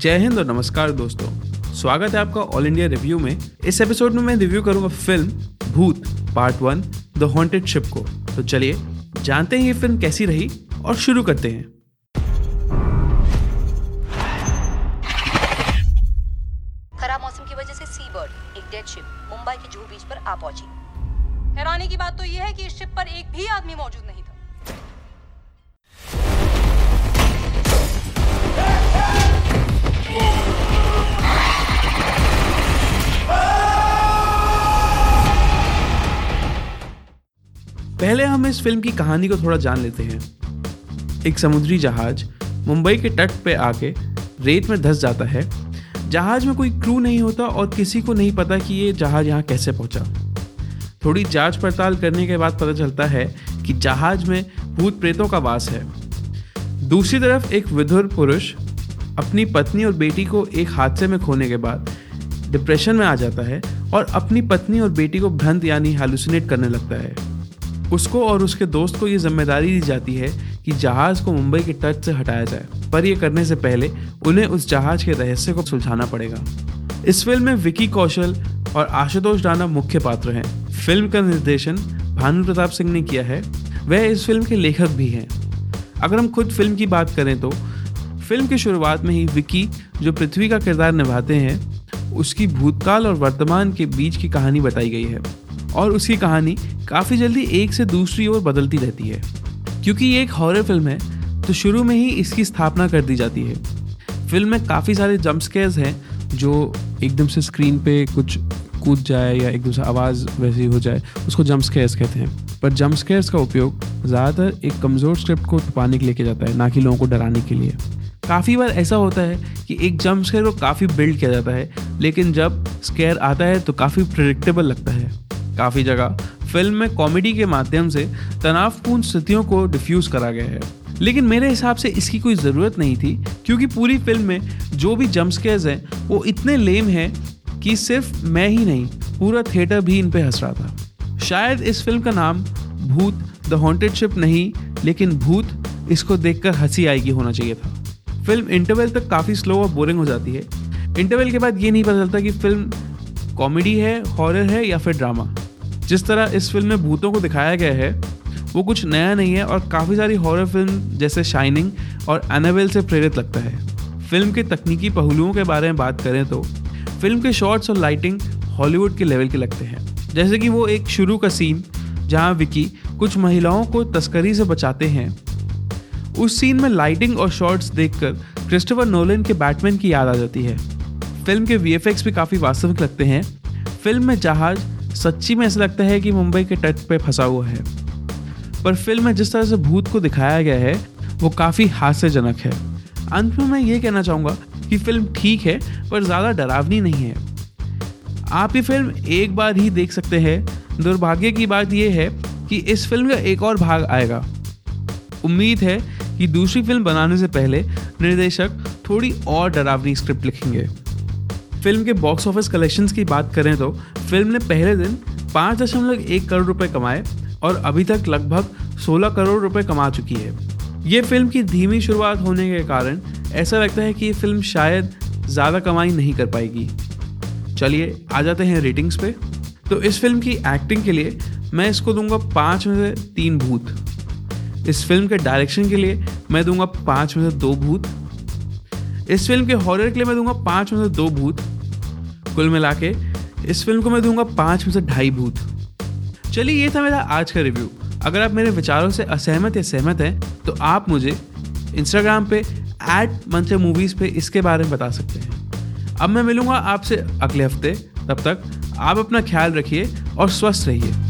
जय हिंद और नमस्कार दोस्तों, स्वागत है आपका ऑल इंडिया रिव्यू में। इस एपिसोड में मैं रिव्यू करूंगा film Bhoot part one the haunted ship को। तो चलिए जानते हैं ये फिल्म कैसी रही और शुरू करते हैं। खराब मौसम की वजह से सी बर्ड एक डेड शिप मुंबई के जुहू बीच पर आ पहुंची। हैरानी की बात तो ये है कि इस शिप पर एक भी आदमी मौजूद नहीं था। पहले हम इस फिल्म की कहानी को थोड़ा जान लेते हैं। एक समुद्री जहाज मुंबई के तट पे आके रेत में धंस जाता है। जहाज में कोई क्रू नहीं होता और किसी को नहीं पता कि ये जहाज यहाँ कैसे पहुँचा। थोड़ी जांच पड़ताल करने के बाद पता चलता है कि जहाज में भूत प्रेतों का वास है। दूसरी तरफ एक विधुर पुरुष अपनी पत्नी और बेटी को एक हादसे में खोने के बाद डिप्रेशन में आ जाता है और अपनी पत्नी और बेटी को भ्रांत यानी हैलुसिनेट करने लगता है। उसको और उसके दोस्त को ये जिम्मेदारी दी जाती है कि जहाज़ को मुंबई के तट से हटाया जाए, पर यह करने से पहले उन्हें उस जहाज़ के रहस्य को सुलझाना पड़ेगा। इस फिल्म में विकी कौशल और आशुतोष राणा मुख्य पात्र हैं। फिल्म का निर्देशन भानु प्रताप सिंह ने किया है। वह इस फिल्म के लेखक भी हैं। अगर हम खुद फिल्म की बात करें तो फिल्म की शुरुआत में ही विकी, जो पृथ्वी का किरदार निभाते हैं, उसकी भूतकाल और वर्तमान के बीच की कहानी बताई गई है और उसकी कहानी काफ़ी जल्दी एक से दूसरी ओर बदलती रहती है। क्योंकि ये एक हॉरर फिल्म है तो शुरू में ही इसकी स्थापना कर दी जाती है। फिल्म में काफ़ी सारे जंप स्केयर्स हैं, जो एकदम से स्क्रीन पे कुछ कूद जाए या एकदम से आवाज़ वैसी हो जाए, उसको जंप स्केयर्स कहते हैं। पर जंप स्केयर्स का उपयोग ज़्यादातर एक कमज़ोर स्क्रिप्ट को छुपाने के लिए किया जाता है, ना कि लोगों को डराने के लिए। काफ़ी बार ऐसा होता है कि एक जंप स्केयर को काफ़ी बिल्ड किया जाता है, लेकिन जब स्केयर आता है तो काफ़ी प्रेडिक्टेबल लगता है। काफ़ी जगह फिल्म में कॉमेडी के माध्यम से तनावपूर्ण स्थितियों को डिफ्यूज़ करा गया है, लेकिन मेरे हिसाब से इसकी कोई ज़रूरत नहीं थी, क्योंकि पूरी फिल्म में जो भी जंप स्केयर्स हैं वो इतने लेम हैं कि सिर्फ मैं ही नहीं, पूरा थिएटर भी इन पे हंस रहा था। शायद इस फिल्म का नाम भूत द हॉन्टेड शिप नहीं, लेकिन भूत इसको देखकर हंसी आएगी होना चाहिए था। फिल्म इंटरवल तक काफ़ी स्लो और बोरिंग हो जाती है। इंटरवल के बाद ये नहीं पता चलता कि फिल्म कॉमेडी है, हॉरर है या फिर ड्रामा। जिस तरह इस फिल्म में भूतों को दिखाया गया है वो कुछ नया नहीं है और काफ़ी सारी हॉरर फिल्म जैसे शाइनिंग और एनाबेल से प्रेरित लगता है। फिल्म के तकनीकी पहलुओं के बारे में बात करें तो फिल्म के शॉट्स और लाइटिंग हॉलीवुड के लेवल के लगते हैं। जैसे कि वो एक शुरू का सीन जहां विकी कुछ महिलाओं को तस्करी से बचाते हैं, उस सीन में लाइटिंग और शॉट्स देखकर क्रिस्टोफर नोलन के बैटमैन की याद आ जाती है। फिल्म के वीएफएक्स भी काफ़ी वास्तविक लगते हैं। फिल्म में जहाज़ सच्ची में ऐसा लगता है कि मुंबई के तट पे फंसा हुआ है। पर फिल्म में जिस तरह से भूत को दिखाया गया है वो काफ़ी हास्यजनक है। अंत में मैं ये कहना चाहूँगा कि फिल्म ठीक है पर ज़्यादा डरावनी नहीं है। आप ये फिल्म एक बार ही देख सकते हैं। दुर्भाग्य की बात यह है कि इस फिल्म का एक और भाग आएगा। उम्मीद है कि दूसरी फिल्म बनाने से पहले निर्देशक थोड़ी और डरावनी स्क्रिप्ट लिखेंगे। फिल्म के बॉक्स ऑफिस कलेक्शंस की बात करें तो फिल्म ने पहले दिन 5.1 करोड़ रुपए कमाए और अभी तक लगभग 16 करोड़ रुपए कमा चुकी है। ये फिल्म की धीमी शुरुआत होने के कारण ऐसा लगता है कि ये फिल्म शायद ज़्यादा कमाई नहीं कर पाएगी। चलिए आ जाते हैं रेटिंग्स पे। तो इस फिल्म की एक्टिंग के लिए मैं इसको दूंगा 5/3 भूत। इस फिल्म के डायरेक्शन के लिए मैं दूंगा 5/2 भूत। इस फिल्म के हॉरर के लिए मैं दूंगा 5/2 भूत। कुल मिला के इस फिल्म को मैं दूंगा 5/2 भूत। चलिए ये था मेरा आज का रिव्यू। अगर आप मेरे विचारों से असहमत या सहमत हैं तो आप मुझे इंस्टाग्राम पे @ManseMovies पे इसके बारे में बता सकते हैं। अब मैं मिलूंगा आपसे अगले हफ्ते। तब तक आप अपना ख्याल रखिए और स्वस्थ रहिए।